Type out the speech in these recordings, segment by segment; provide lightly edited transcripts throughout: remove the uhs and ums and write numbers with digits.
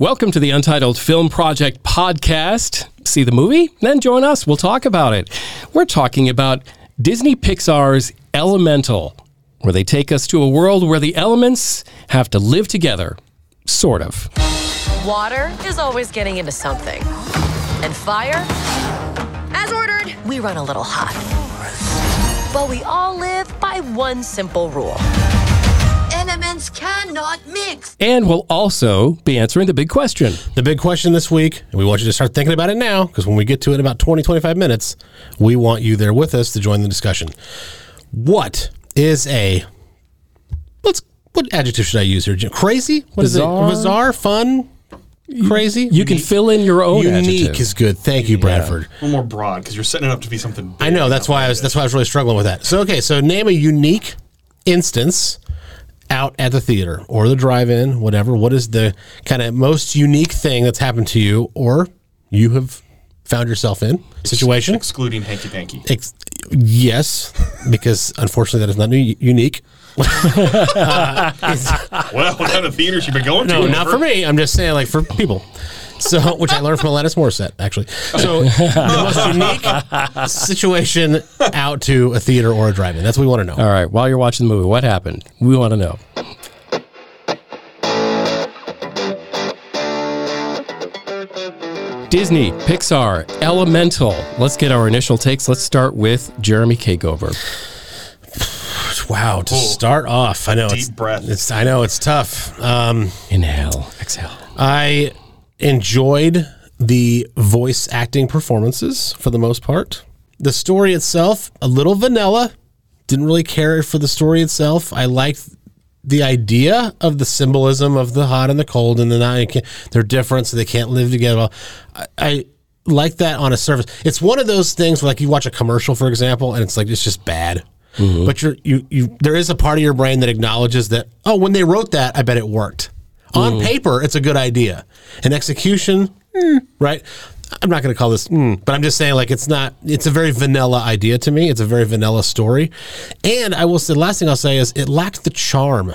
Welcome to the Untitled Film Project podcast. See the movie? Then join us. We'll talk about it. We're talking about Disney Pixar's Elemental, where they take us to a world where the elements have to live together. Sort of. Water is always getting into something. And fire, as ordered, we run a little hot. But we all live by one simple rule. Elements cannot mix. And we'll also be answering the big question. The big question this week, and we want you to start thinking about it now, because when we get to it in about 20, 25 minutes, we want you there with us to join the discussion. What is a... What adjective should I use here? Crazy? What bizarre? Is it? Bizarre? Fun? Crazy? You can fill in your own unique adjective. Is good. Thank you, Bradford. Yeah. A little more broad, because you're setting it up to be something big. I know. That's why I was really struggling with that. So, okay. So, name a unique instance... out at the theater or the drive-in, whatever. What is the kind of most unique thing that's happened to you or you have found yourself in situation? Excluding hanky panky. Yes, because unfortunately that is not unique. Well, what kind of theaters you've been going to? No, not for me. I'm just saying, like, for people. So, which I learned from Alanis Morissette, actually. So, the most unique situation out to a theater or a drive-in. That's what we want to know. All right. While you're watching the movie, what happened? We want to know. Disney, Pixar, Elemental. Let's get our initial takes. Let's start with Jeremy Cakeover. Wow. Start off, I know. Deep breath. I know. It's tough. Inhale. Exhale. I... enjoyed the voice acting performances for the most part. The story itself, a little vanilla. Didn't really care for the story itself. I liked the idea of the symbolism of the hot and the cold, and they're different, so they can't live together. I like that on a surface. It's one of those things where, like, you watch a commercial, for example, and it's like it's just bad. Mm-hmm. But there is a part of your brain that acknowledges that. Oh, when they wrote that, I bet it worked. On paper, it's a good idea. An execution, right? I'm not going to call this, but I'm just saying, like, it's a very vanilla idea to me. It's a very vanilla story. And I will say, the last thing I'll say is it lacked the charm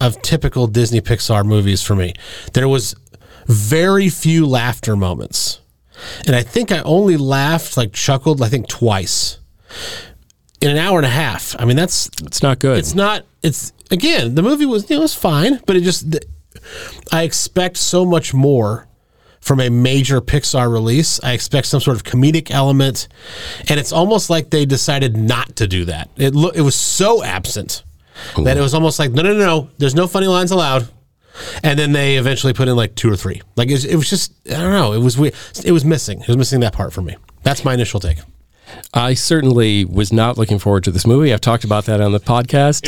of typical Disney Pixar movies for me. There was very few laughter moments. And I think I only laughed, like chuckled, I think twice in an hour and a half. I mean, it's not good. Again, the movie was, it was fine, but it just... I expect so much more from a major Pixar release. I expect some sort of comedic element, and it's almost like they decided not to do that. It was so absent that it was almost like, no, there's no funny lines allowed. And then they eventually put in like two or three. Like it was just, I don't know, it was weird. It was missing. It was missing that part for me. That's my initial take. I certainly was not looking forward to this movie. I've talked about that on the podcast.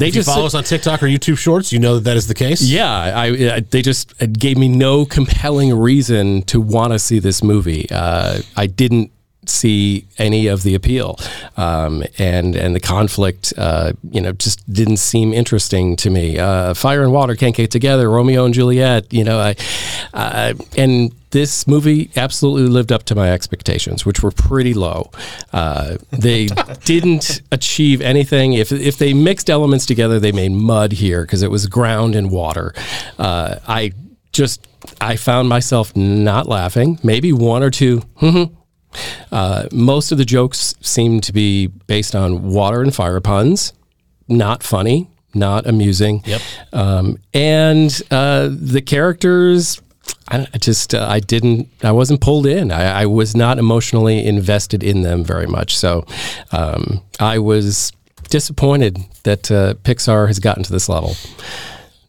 If you follow us on TikTok or YouTube Shorts, you know that is the case. Yeah, they just gave me no compelling reason to want to see this movie. I didn't see any of the appeal, and the conflict, just didn't seem interesting to me. Fire and water can't get together. Romeo and Juliet, and this movie absolutely lived up to my expectations, which were pretty low. They didn't achieve anything. If they mixed elements together, they made mud here because it was ground and water. I found myself not laughing. Maybe one or two. Most of the jokes seemed to be based on water and fire puns. Not funny. Not amusing. Yep. And the characters... I wasn't pulled in. I was not emotionally invested in them very much. So I was disappointed that Pixar has gotten to this level.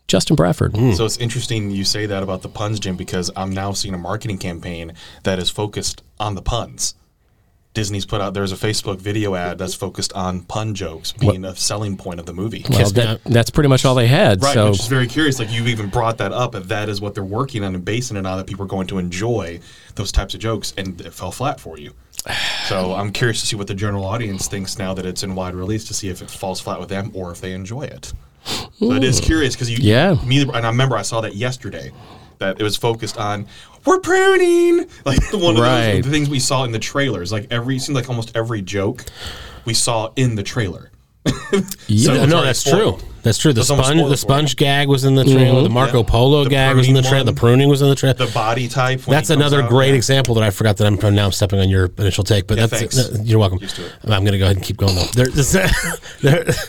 Justin Bradford. So it's interesting you say that about the puns, Jim, because I'm now seeing a marketing campaign that is focused on the puns. Disney's put out, there's a Facebook video ad that's focused on pun jokes being a selling point of the movie. Well, that's pretty much all they had. Right, so. Which is very curious. Like, you even brought that up. If that is what they're working on and basing it on, that people are going to enjoy those types of jokes, and it fell flat for you. So I'm curious to see what the general audience thinks now that it's in wide release, to see if it falls flat with them or if they enjoy it. So it is curious because I remember I saw that yesterday, that it was focused on... we're pruning! Like, one of the things we saw in the trailers. Like, it seemed like almost every joke we saw in the trailer. Yeah, so that's true. That's true. The sponge gag was in the trailer. Mm-hmm. The Marco Polo gag was in the trailer. The pruning was in the trailer. The body type. That's another great example that I forgot that I'm now stepping on your initial take. But that's you're welcome. I'm going to go ahead and keep going though. That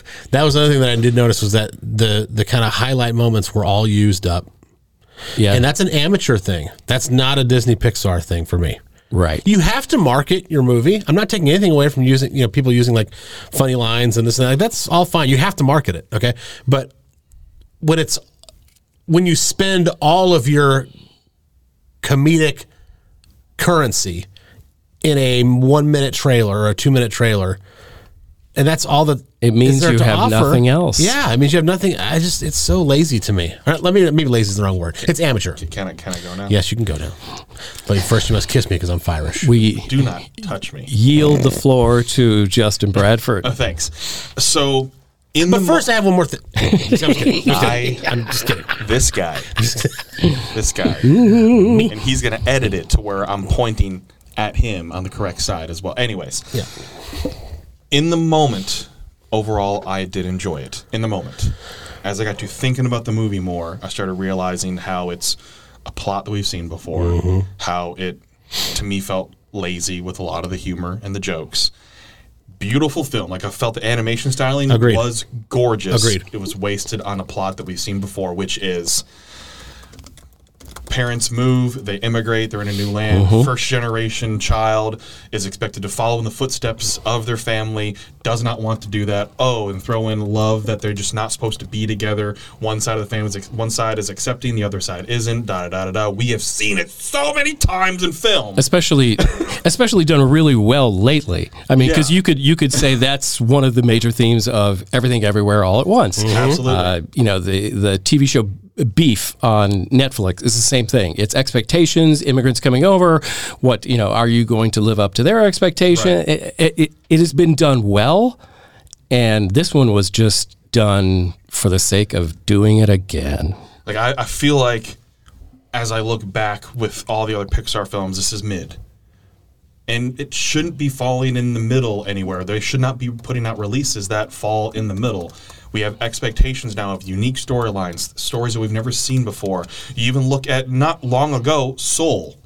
was another thing that I did notice was that the kind of highlight moments were all used up. Yeah, and that's an amateur thing. That's not a Disney Pixar thing for me. Right. You have to market your movie. I'm not taking anything away from using, people using like funny lines and this and that. That's all fine. You have to market it, okay? But when you spend all of your comedic currency in a 1-minute trailer or a 2-minute trailer, and that's all that it means you have offer, nothing else. Yeah, it means you have nothing. It's so lazy to me. All right, maybe lazy is the wrong word. It's amateur. Can I go now? Yes, you can go now. But first, you must kiss me because I'm Irish. Do not touch me. Yield the floor to Justin Bradford. Thanks. So, I have one more thing. I'm just kidding. This guy. And he's going to edit it to where I'm pointing at him on the correct side as well. Anyways. Yeah. In the moment, overall, I did enjoy it. In the moment. As I got to thinking about the movie more, I started realizing how it's a plot that we've seen before, mm-hmm. how it, to me, felt lazy with a lot of the humor and the jokes. Beautiful film. Like, I felt the animation styling Agreed. Was gorgeous. Agreed. It was wasted on a plot that we've seen before, which is parents move, they immigrate, they're in a new land. Uh-huh. First generation child is expected to follow in the footsteps of their family, does not want to do that. Oh, and throw in love that they're just not supposed to be together. One side of the family, one side is accepting, the other side isn't. Da da da da. We have seen it so many times in film, especially done really well lately. I mean, because you could say that's one of the major themes of Everything Everywhere All at Once. Mm-hmm. Absolutely. The TV show Beef on Netflix is the same thing. It's expectations, immigrants coming over. What, are you going to live up to their expectation? Right. It has been done well, and this one was just done for the sake of doing it again. Like, I feel like as I look back with all the other Pixar films, this is mid. And it shouldn't be falling in the middle anywhere. They should not be putting out releases that fall in the middle. We have expectations now of unique storylines, stories that we've never seen before. You even look at, not long ago, Soul. It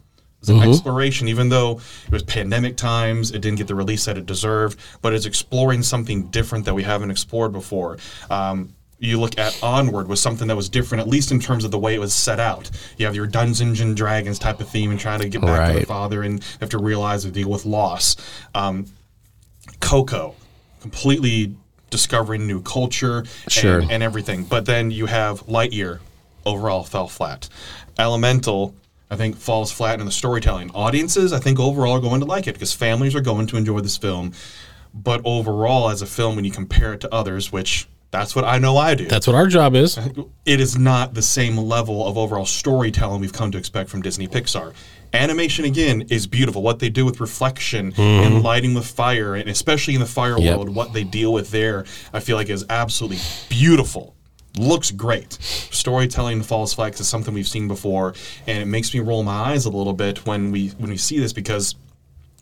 was an exploration, even though it was pandemic times, it didn't get the release that it deserved, but it's exploring something different that we haven't explored before. You look at Onward was something that was different, at least in terms of the way it was set out. You have your Dungeons and Dragons type of theme and trying to get back to the father and have to realize and deal with loss. Coco, completely discovering new culture and everything. But then you have Lightyear, overall fell flat. Elemental, I think, falls flat in the storytelling. Audiences, I think, overall are going to like it because families are going to enjoy this film. But overall, as a film, when you compare it to others, which... that's what I know I do. That's what our job is. It is not the same level of overall storytelling we've come to expect from Disney Pixar. Animation, again, is beautiful. What they do with reflection and lighting with fire, and especially in the fire world, what they deal with there, I feel like is absolutely beautiful. Looks great. Storytelling falls flat is something we've seen before, and it makes me roll my eyes a little bit when we see this because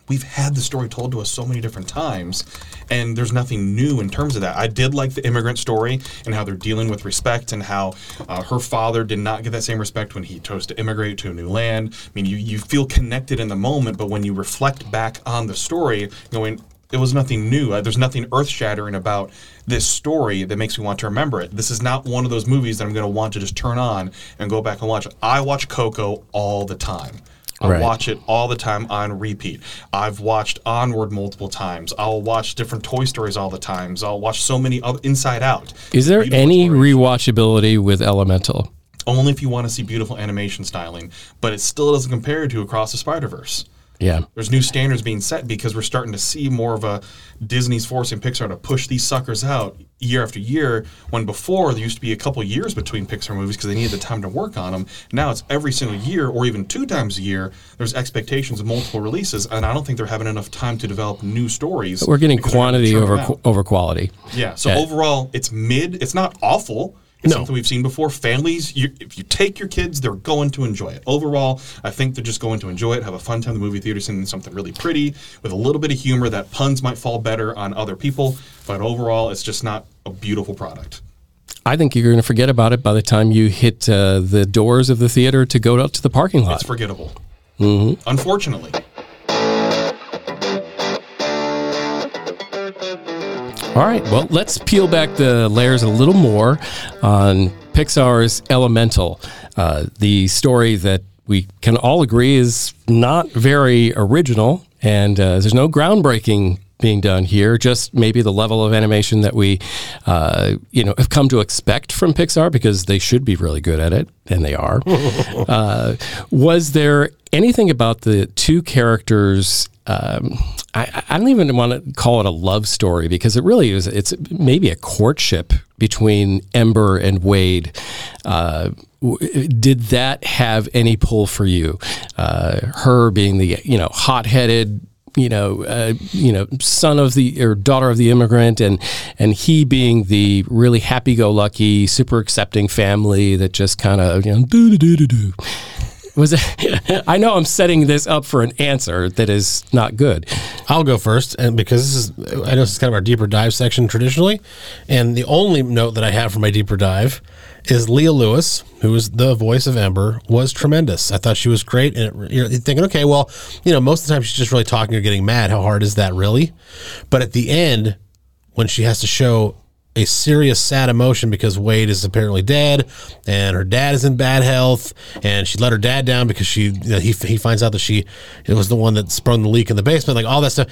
we've had the story told to us so many different times, and there's nothing new in terms of that. I did like the immigrant story and how they're dealing with respect and how her father did not get that same respect when he chose to immigrate to a new land. I mean, you feel connected in the moment, but when you reflect back on the story, going, it was nothing new. There's nothing earth-shattering about this story that makes me want to remember it. This is not one of those movies that I'm going to want to just turn on and go back and watch. I watch Coco all the time. I watch it all the time on repeat. I've watched Onward multiple times. I'll watch different Toy Stories all the times. I'll watch so many other Inside Out. Is there any rewatchability with Elemental? Only if you want to see beautiful animation styling, but it still doesn't compare to Across the Spider-Verse. Yeah. There's new standards being set because we're starting to see more of a Disney's forcing Pixar to push these suckers out year after year, when before there used to be a couple years between Pixar movies because they needed the time to work on them. Now it's every single year or even 2 times a year, there's expectations of multiple releases, and I don't think they're having enough time to develop new stories. We're getting quantity over quality. Yeah, so overall, it's mid. It's not awful. It's something we've seen before. Families, if you take your kids, they're going to enjoy it. Overall, I think they're just going to enjoy it, have a fun time in the movie theater, seeing something really pretty with a little bit of humor that puns might fall better on other people. But overall, it's just not a beautiful product. I think you're going to forget about it by the time you hit the doors of the theater to go out to the parking lot. It's forgettable. Mm-hmm. Unfortunately. All right, well, let's peel back the layers a little more on Pixar's Elemental, the story that we can all agree is not very original, and there's no groundbreaking being done here, just maybe the level of animation that we have come to expect from Pixar, because they should be really good at it, and they are. Was there anything about the two characters? I don't even want to call it a love story, because it really is. It's maybe a courtship between Ember and Wade. Did that have any pull for you? Her being the hot-headed, son of the or daughter of the immigrant, and he being the really happy-go-lucky, super accepting family that just kind of do. I know I'm setting this up for an answer that is not good. I'll go first, and because this is kind of our deeper dive section traditionally, and the only note that I have for my deeper dive is Leah Lewis, who is the voice of Ember, was tremendous. I thought she was great, and you're thinking, okay, well, most of the time she's just really talking or getting mad. How hard is that really? But at the end, when she has to show a serious sad emotion because Wade is apparently dead and her dad is in bad health, and she let her dad down because he finds out that it was the one that sprung the leak in the basement, like all that stuff.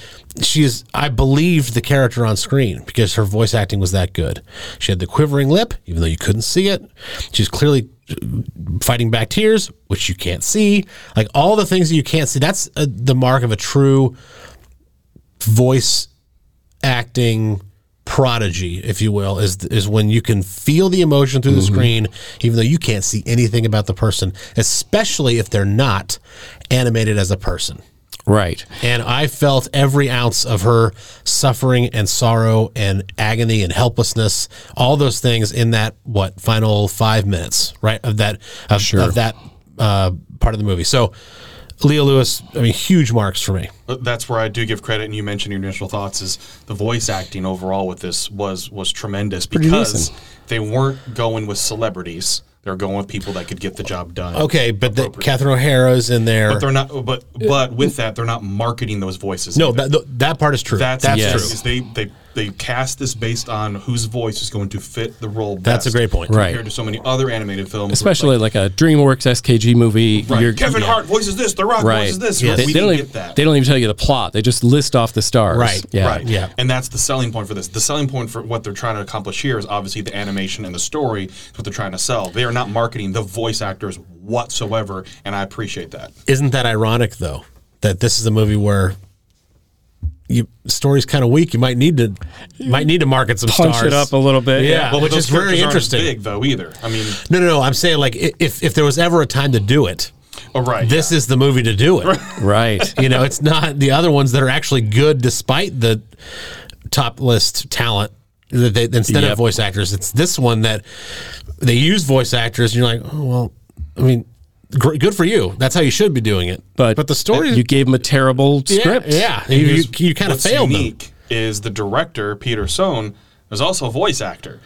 I believed the character on screen because her voice acting was that good. She had the quivering lip, even though you couldn't see it. She's clearly fighting back tears, which you can't see. Like all the things that you can't see, that's the mark of a true voice acting prodigy, if you will, is when you can feel the emotion through the screen, even though you can't see anything about the person, especially if they're not animated as a person. Right. And I felt every ounce of her suffering and sorrow and agony and helplessness, all those things in that final 5 minutes, right, of that part of the movie. So Leah Lewis, huge marks for me. That's where I do give credit, and you mentioned your initial thoughts, is the voice acting overall with this was tremendous, because they weren't going with celebrities. They're going with people that could get the job done. Okay, but Catherine O'Hara's in there. But they're not. But with that, they're not marketing those voices. No, that part is true. That's true. Is they cast this based on whose voice is going to fit the role best. That's a great point. Compared to so many other animated films. Especially like a DreamWorks SKG movie. Right. Kevin Hart voices this. The Rock voices this. Yes. They don't even tell you the plot. They just list off the stars. Right. Yeah. Right. Yeah. And that's the selling point for this. The selling point for what they're trying to accomplish here is obviously the animation and the story is what they're trying to sell. They are not marketing the voice actors whatsoever, and I appreciate that. Isn't that ironic, though, that this is a movie where story's kind of weak. You might need to market some stars. Punch it up a little bit. Yeah. Well, which is very interesting. Aren't as big though either. No. I'm saying like if there was ever a time to do it, oh, right, this is the movie to do it. Right. It's not the other ones that are actually good despite the top list talent. Instead of voice actors, it's this one that they use voice actors, and you're like, oh well, good for you. That's how you should be doing it. But the story... You gave them a terrible script. Yeah. You kind of failed them. What's unique is the director, Peter Sohn, is also a voice actor.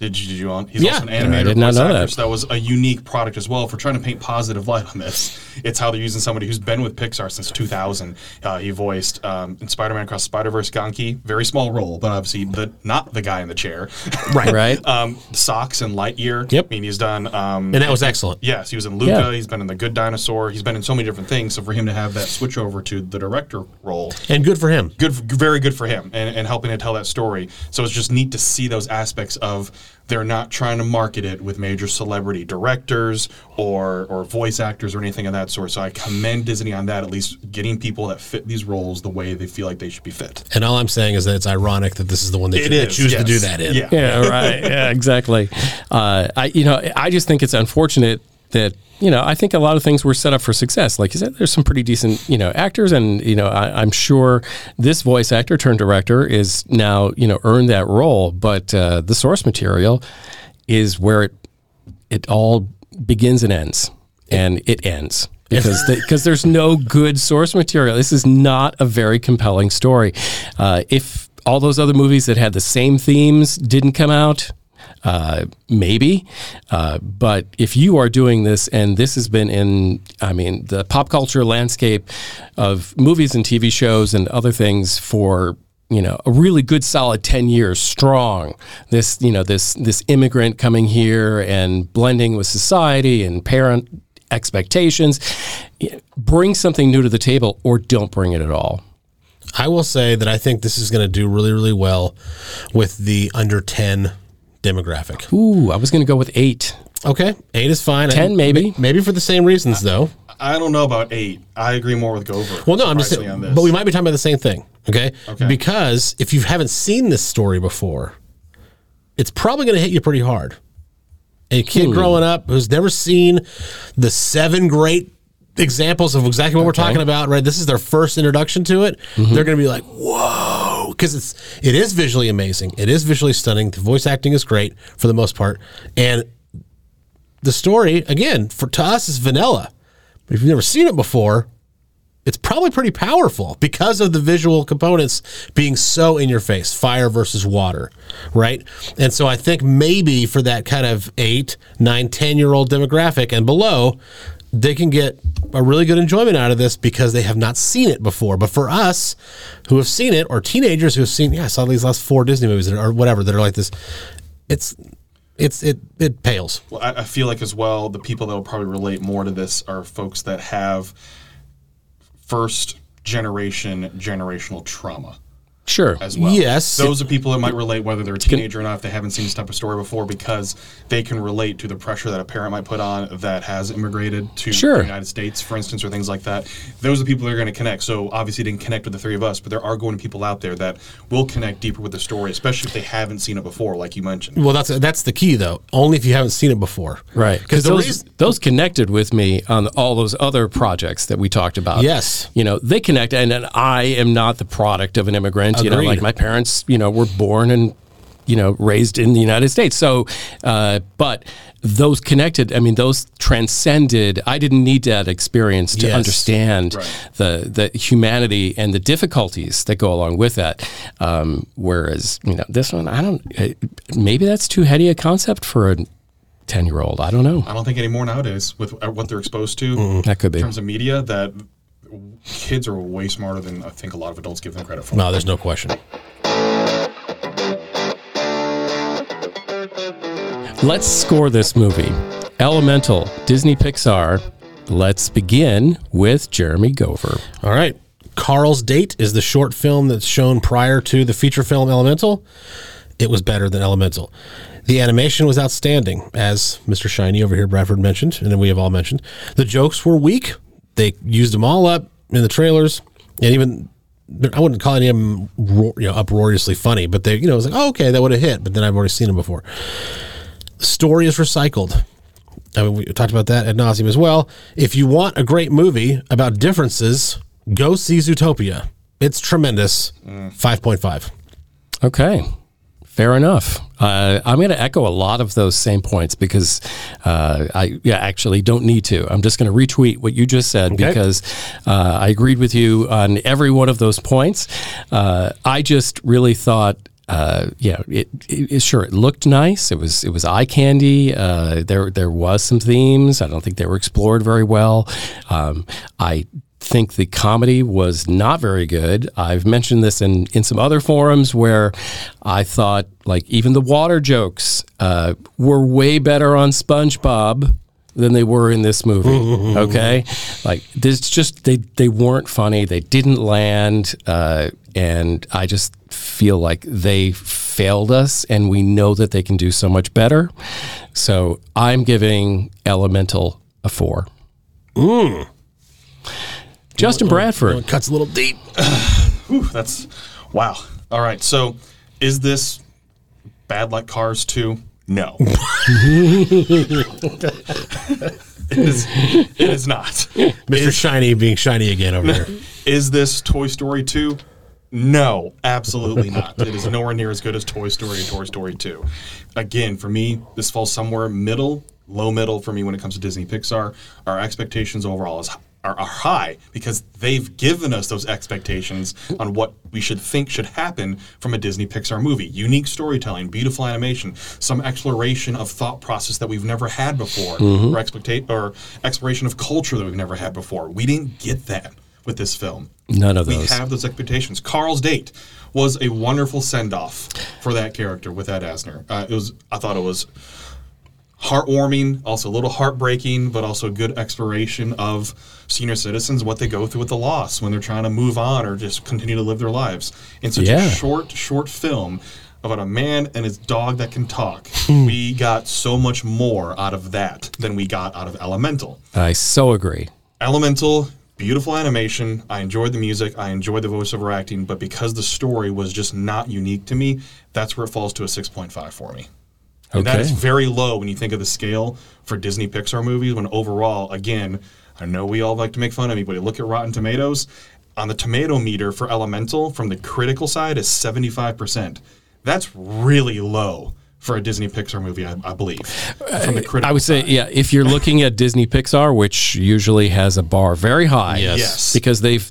He's also an animator. I did not know that. So that was a unique product as well for trying to paint positive light on this. It's how they're using somebody who's been with Pixar since 2000. He voiced in Spider-Man Across the Spider-Verse, Gonky, very small role, but obviously not the guy in the chair. Right, right. Socks and Lightyear. Yep. He's done... and that was excellent. Yes, he was in Luca. Yeah. He's been in The Good Dinosaur. He's been in so many different things. So for him to have that switch over to the director role... And good for him. Very good for him and helping to tell that story. So it's just neat to see those aspects of... They're not trying to market it with major celebrity directors or voice actors or anything of that sort. So I commend Disney on that, at least getting people that fit these roles the way they feel like they should be fit. And all I'm saying is that it's ironic that this is the one they choose to do that in. Yeah, yeah, right. Yeah, exactly. I just think it's unfortunate that, I think a lot of things were set up for success. Like you said, there's some pretty decent, actors, and, I'm sure this voice actor turned director is now, earned that role, but the source material is where it all begins and ends, and it ends. Because there's no good source material. This is not a very compelling story. If all those other movies that had the same themes didn't come out, Maybe. But if you are doing this, and this has been in, I mean, the pop culture landscape of movies and TV shows and other things for, you know, a really good solid 10 years strong, this, you know, this immigrant coming here and blending with society and parent expectations, bring something new to the table or don't bring it at all. I will say that I think this is going to do really, really well with the under 10 demographic. Ooh, I was going to go with 8. Okay, 8 is fine. 10 maybe. Maybe for the same reasons, though. I don't know about 8. I agree more with Gover. Well, no, I'm just saying, but we might be talking about the same thing, okay? Because if you haven't seen this story before, it's probably going to hit you pretty hard. A kid growing up who's never seen the 7 great examples of exactly what we're talking about, right? This is their first introduction to it. Mm-hmm. They're going to be like, whoa, because it is visually amazing. It is visually stunning. The voice acting is great for the most part. And the story, again, to us is vanilla. But if you've never seen it before, it's probably pretty powerful because of the visual components being so in your face, fire versus water, right? And so I think maybe for that kind of 8, 9, 10-year-old demographic and below, they can get a really good enjoyment out of this because they have not seen it before. But for us who have seen it, or teenagers who have seen, I saw these last 4 Disney movies or whatever that are like this, it pales. Well, I feel like as well, the people that will probably relate more to this are folks that have first generation generational trauma. Sure. As well. Yes. Those are people that might relate whether they're a teenager or not if they haven't seen this type of story before because they can relate to the pressure that a parent might put on that has immigrated to the United States, for instance, or things like that. Those are the people that are going to connect. So obviously didn't connect with the three of us, but there are going to people out there that will connect deeper with the story, especially if they haven't seen it before, like you mentioned. Well, that's the key, though. Only if you haven't seen it before. Right. Because those connected with me on all those other projects that we talked about. Yes. You know, they connect, and I am not the product of an immigrant. You know, like my parents, you know, were born and, you know, raised in the United States. So, but those connected, I mean, those transcended, I didn't need that experience to understand the humanity and the difficulties that go along with that. Whereas, you know, this one, maybe that's too heady a concept for a 10-year-old. I don't know. I don't think anymore nowadays with what they're exposed to that could be in terms of media that kids are way smarter than I think a lot of adults give them credit for. No, there's no question. Let's score this movie. Elemental, Disney Pixar. Let's begin with Jeremy Gover. All right. Carl's Date is the short film that's shown prior to the feature film Elemental. It was better than Elemental. The animation was outstanding, as Mr. Shiny over here, Bradford, mentioned, and we have all mentioned. The jokes were weak. They used them all up in the trailers, and even I wouldn't call any of them uproariously funny, but they, it was like, oh, okay, that would have hit, but then I've already seen them before. The story is recycled. I mean, we talked about that ad nauseum as well. If you want a great movie about differences, go see Zootopia. It's tremendous. 5.5. Okay. Fair enough. I'm going to echo a lot of those same points because I actually don't need to. I'm just going to retweet what you just said because I agreed with you on every one of those points. I just really thought, it looked nice. It was eye candy. There was some themes. I don't think they were explored very well. I think the comedy was not very good. I've mentioned this in some other forums where I thought like even the water jokes were way better on SpongeBob than they were in this movie. Okay, like this just they weren't funny. They didn't land, and I just feel like they failed us. And we know that they can do so much better. So I'm giving Elemental a 4. Justin Bradford. It cuts a little deep. That's wow. All right. So is this bad like Cars 2? No. It is not. Mr. Shiny being shiny again over here. Is this Toy Story 2? No, absolutely not. It is nowhere near as good as Toy Story and Toy Story 2. Again, for me, this falls somewhere low middle for me when it comes to Disney Pixar. Our expectations overall is are high because they've given us those expectations on what we should think should happen from a Disney Pixar movie. Unique storytelling, beautiful animation, some exploration of thought process that we've never had before, or exploration of culture that we've never had before. We didn't get that with this film. None of those. We have those expectations. Carl's Date was a wonderful send-off for that character with Ed Asner. I thought it was heartwarming, also a little heartbreaking, but also good exploration of senior citizens, what they go through with the loss when they're trying to move on or just continue to live their lives. In such a short film about a man and his dog that can talk. We got so much more out of that than we got out of Elemental. I so agree. Elemental, beautiful animation. I enjoyed the music. I enjoyed the voiceover acting, but because the story was just not unique to me, that's where it falls to a 6.5 for me. And that is very low when you think of the scale for Disney Pixar movies, when overall, again, I know we all like to make fun of anybody. Look at Rotten Tomatoes. On the tomato meter for Elemental, from the critical side, is 75%. That's really low for a Disney Pixar movie, I believe. From the critical side. Yeah, if you're looking at Disney Pixar, which usually has a bar very high, because they've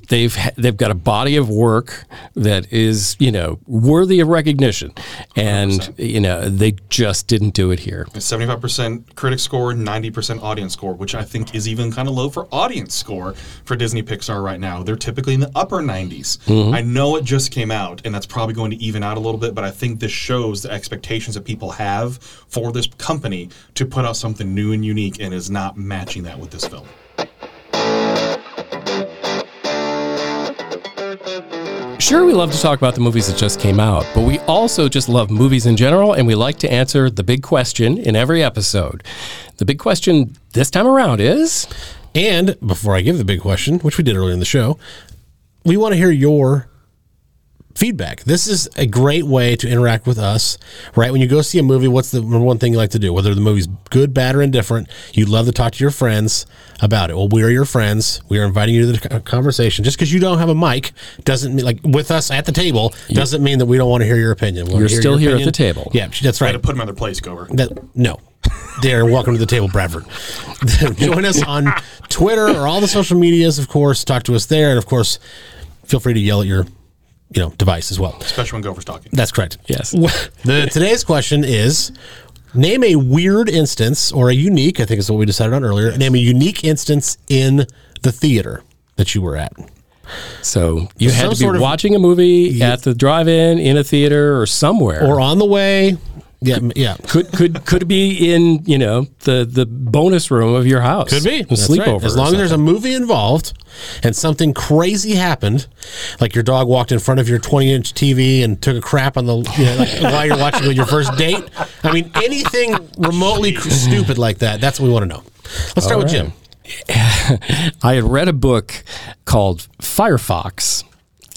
got a body of work that is, you know, worthy of recognition, and 100%. You know, they just didn't do it here. 75% critic score, 90% audience score, which I think is even kind of low for audience score for Disney Pixar right now. They're typically in the upper 90s. I know it just came out, and that's probably going to even out a little bit, but I think this shows the expectations that people have for this company to put out something new and unique, and is not matching that with this film. Sure, we love to talk about the movies that just came out, but we also just love movies in general, and we like to answer the big question in every episode. The big question this time around is... And before I give the big question, which we did earlier in the show, we want to hear your... feedback. This is a great way to interact with us, right? When you go see a movie, what's the number one thing you like to do? Whether the movie's good, bad, or indifferent, you'd love to talk to your friends about it. Well, we are your friends. We are inviting you to the conversation. Just because you don't have a mic doesn't mean, like, with us at the table, doesn't mean that we don't want to hear your opinion. You're still here at the table. Yeah, that's right. I had to put him on their place, Gover. No. Dear, welcome to the table, Bradford. Join us on Twitter or all the social medias, of course. Talk to us there. And, of course, feel free to yell at your device as well. Especially when Gopher's talking. That's correct. Yes. Today's question is, name a weird instance, or a unique, I think is what we decided on earlier, name a unique instance in the theater that you were at. So you had to be watching a movie at the drive-in, in a theater, or somewhere. Or on the way. Yeah. Could be in, the bonus room of your house. Could be. A sleepover. Right. As long as there's a movie involved and something crazy happened, like your dog walked in front of your 20-inch TV and took a crap on the while you're watching your first date. I mean, anything remotely stupid like that, that's what we want to know. Let's start with Jim. I had read a book called Firefox.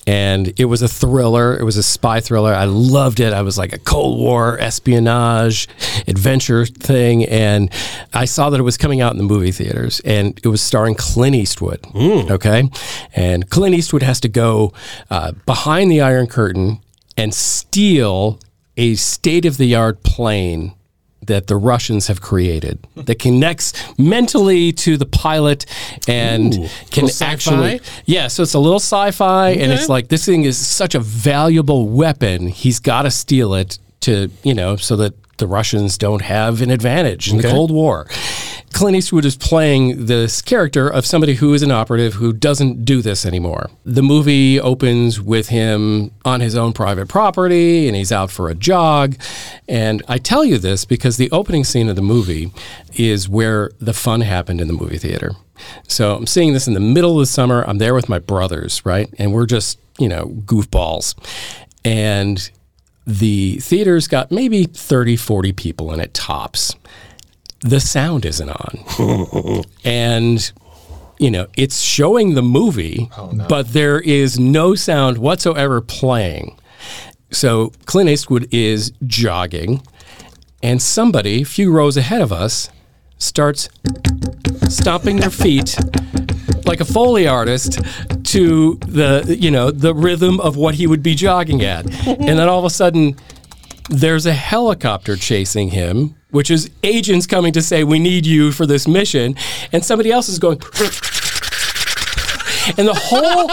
And it was a thriller. It was a spy thriller. I loved it. I was like a Cold War espionage adventure thing. And I saw that it was coming out in the movie theaters. And it was starring Clint Eastwood. Okay? And Clint Eastwood has to go behind the Iron Curtain and steal a state-of-the-art plane that the Russians have created that connects mentally to the pilot and can actually... Yeah, so it's a little sci-fi, and it's like, this thing is such a valuable weapon, he's got to steal it to, so that the Russians don't have an advantage in the Cold War. Clint Eastwood is playing this character of somebody who is an operative who doesn't do this anymore. The movie opens with him on his own private property, and he's out for a jog. And I tell you this because the opening scene of the movie is where the fun happened in the movie theater. So I'm seeing this in the middle of the summer. I'm there with my brothers, right? And we're just, goofballs. And the theater's got maybe 30, 40 people in it, tops. The sound isn't on. And, it's showing the movie, but there is no sound whatsoever playing. So Clint Eastwood is jogging, and somebody a few rows ahead of us starts stomping their feet like a Foley artist to the rhythm of what he would be jogging at. And then all of a sudden, there's a helicopter chasing him, which is agents coming to say, we need you for this mission. And somebody else is going and the whole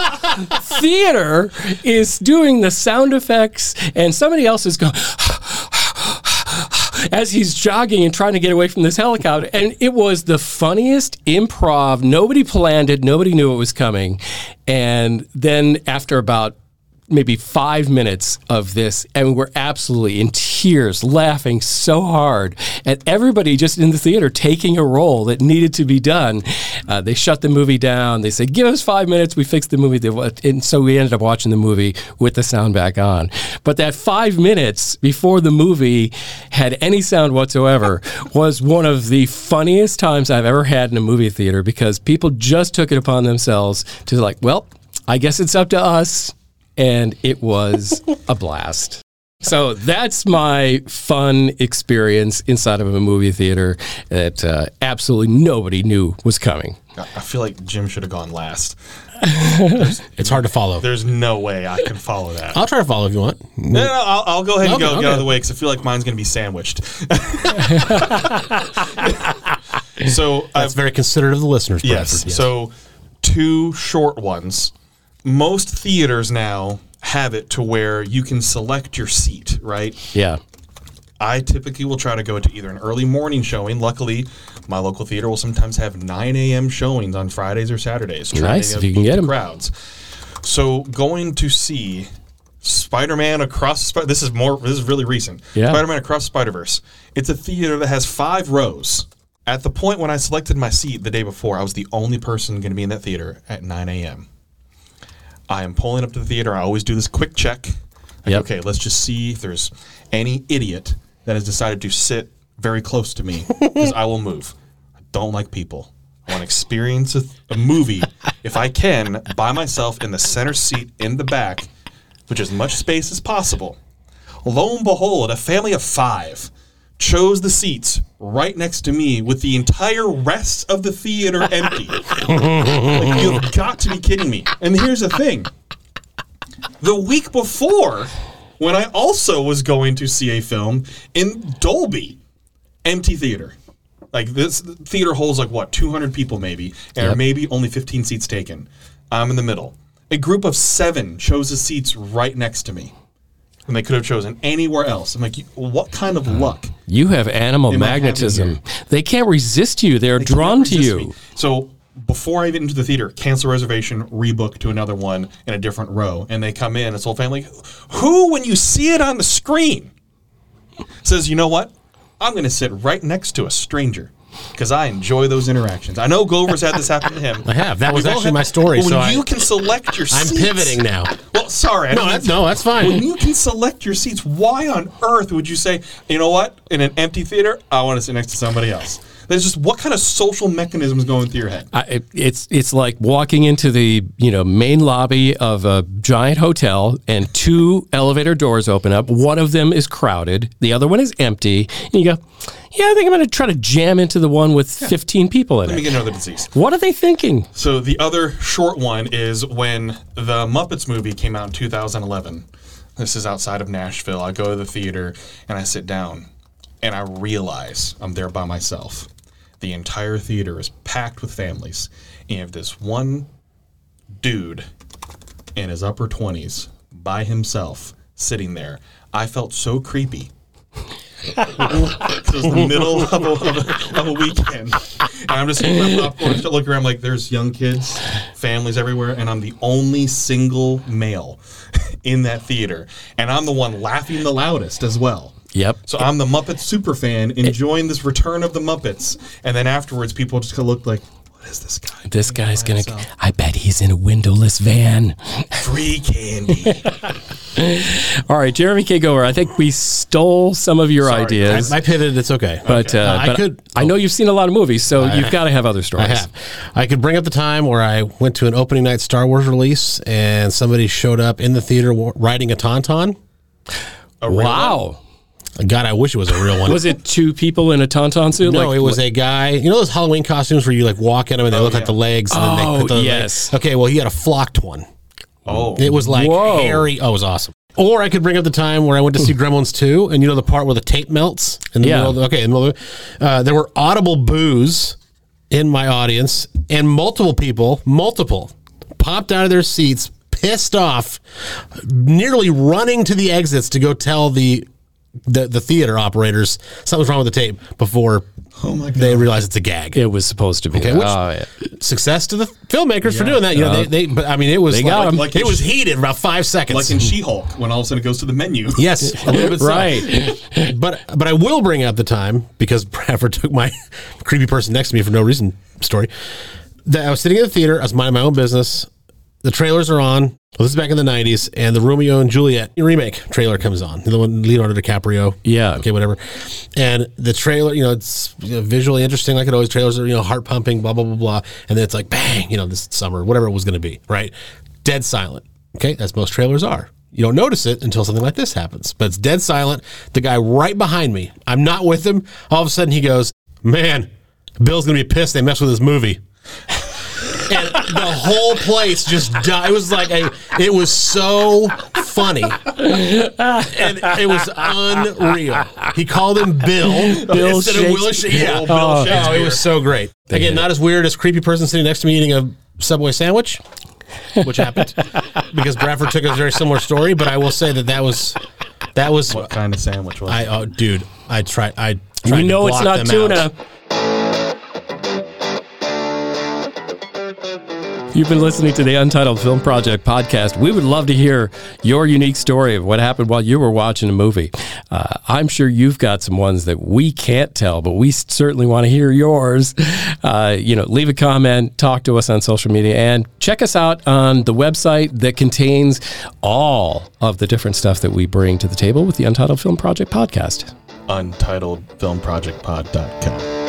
theater is doing the sound effects, and somebody else is going as he's jogging and trying to get away from this helicopter. And it was the funniest improv. Nobody planned it. Nobody knew it was coming. And then after about maybe 5 minutes of this, and we're absolutely in tears, laughing so hard at everybody just in the theater taking a role that needed to be done. They shut the movie down. They said, give us 5 minutes. We fixed the movie. And so we ended up watching the movie with the sound back on. But that 5 minutes before the movie had any sound whatsoever was one of the funniest times I've ever had in a movie theater, because people just took it upon themselves to like, well, I guess it's up to us. And it was a blast. So that's my fun experience inside of a movie theater that absolutely nobody knew was coming. I feel like Jim should have gone last. It's hard to follow. There's no way I can follow that. I'll try to follow if you want. No, I'll go ahead and okay. Get out of the way, because I feel like mine's going to be sandwiched. So that's very considerate of the listeners, Bradford. Yes. So two short ones. Most theaters now have it to where you can select your seat, right? Yeah. I typically will try to go to either an early morning showing. Luckily, my local theater will sometimes have 9 a.m. showings on Fridays or Saturdays. Nice, if you can get them. Crowds. So going to see Spider-Man Across the Spider-Verse. This is really recent. Yeah. Spider-Man Across the Spider-Verse. It's a theater that has 5 rows. At the point when I selected my seat the day before, I was the only person going to be in that theater at 9 a.m. I am pulling up to the theater. I always do this quick check. Like, yep. Okay, let's just see if there's any idiot that has decided to sit very close to me, because I will move. I don't like people. I want to experience a movie, if I can, by myself in the center seat in the back, with as much space as possible. Lo and behold, a family of 5 chose the seats right next to me, with the entire rest of the theater empty. Like, you've got to be kidding me. And here's the thing. The week before, when I also was going to see a film in Dolby, empty theater. Like, this theater holds, like, what, 200 people maybe, and yep. Maybe only 15 seats taken. I'm in the middle. A group of 7 chose the seats right next to me. And they could have chosen anywhere else. I'm like, what kind of luck? You have animal magnetism. They can't resist you. They're drawn to you. Me. So before I even into the theater, cancel reservation, rebook to another one in a different row. And they come in, this whole family, who, when you see it on the screen, says, you know what? I'm going to sit right next to a stranger, because I enjoy those interactions. I know Glover's had this happen to him. I have. That was actually my story. When you can select your seats. I'm pivoting now. Well, sorry. No, that's fine. When you can select your seats, why on earth would you say, you know what, in an empty theater, I want to sit next to somebody else? There's just, what kind of social mechanisms going through your head? It's like walking into the main lobby of a giant hotel, and 2 elevator doors open up. One of them is crowded. The other one is empty. And you go, yeah, I think I'm going to try to jam into the one with 15 people in it. Let me get another disease. What are they thinking? So the other short one is when the Muppets movie came out in 2011. This is outside of Nashville. I go to the theater, and I sit down, and I realize I'm there by myself. The entire theater is packed with families. And you have this one dude in his upper 20s by himself sitting there. I felt so creepy. It was the middle of a weekend. And I'm just looking around, like, there's young kids, families everywhere, and I'm the only single male in that theater. And I'm the one laughing the loudest as well. Yep. So I'm the Muppet super fan enjoying this return of the Muppets. And then afterwards, people just look like, what is this guy? This guy's going to, I bet he's in a windowless van. Free candy. All right, Jeremy K. Gover, I think we stole some of your ideas. I pivoted. It's okay. But, okay. I know you've seen a lot of movies, so you've got to have other stories. I have. I could bring up the time where I went to an opening night Star Wars release, and somebody showed up in the theater riding a Tauntaun. Wow. God, I wish it was a real one. Was it 2 people in a Tauntaun suit? No, it was a guy. You know those Halloween costumes where you like walk at them and they look like the legs? And then they put the yes. Legs. Okay, well, he had a flocked one. Oh. It was like hairy. Oh, it was awesome. Or I could bring up the time where I went to see Gremlins 2, and you know the part where the tape melts? In the middle of the, in the middle of the, there were audible boos in my audience, and multiple people, popped out of their seats, pissed off, nearly running to the exits to go tell the theater operators something's wrong with the tape before they realize it's a gag. It was supposed to be. Okay, which, success to the filmmakers for doing that. You know, but I mean, it was like it was heated about 5 seconds. Like in She-Hulk, when all of a sudden it goes to the menu. Yes, a little bit right. But I will bring up the time, because Bradford took my creepy person next to me for no reason story, that I was sitting in the theater, I was minding my own business. The trailers are on. Well, this is back in the 90s, and the Romeo and Juliet remake trailer comes on. The one Leonardo DiCaprio. Yeah. Okay, whatever. And the trailer, you know, it's visually interesting like it always. Trailers are, you know, heart-pumping, blah, blah, blah, blah. And then it's like, bang, you know, this summer, whatever it was going to be, right? Dead silent. Okay, as most trailers are. You don't notice it until something like this happens. But it's dead silent. The guy right behind me, I'm not with him. All of a sudden he goes, man, Bill's going to be pissed they messed with his movie. And the whole place just died. It was like it was so funny. And it was unreal. He called him Bill instead of Willis. Yeah, Bill Shakespeare. Oh, it was so great. Again, not as weird as creepy person sitting next to me eating a Subway sandwich, which happened, because Bradford took a very similar story, but I will say that was what kind of sandwich was it? Oh, dude, I tried. You know to block it's not tuna. Out. You've been listening to the Untitled Film Project podcast. We would love to hear your unique story of what happened while you were watching a movie. I'm sure you've got some ones that we can't tell, but we certainly want to hear yours. Leave a comment, talk to us on social media, and check us out on the website that contains all of the different stuff that we bring to the table with the Untitled Film Project podcast. UntitledFilmProjectPod.com.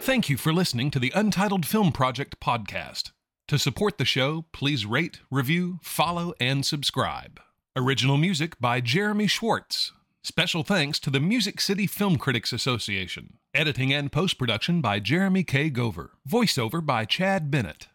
Thank you for listening to the Untitled Film Project podcast. To support the show, please rate, review, follow, and subscribe. Original music by Jeremy Schwartz. Special thanks to the Music City Film Critics Association. Editing and post-production by Jeremy K. Gover. Voiceover by Chad Bennett.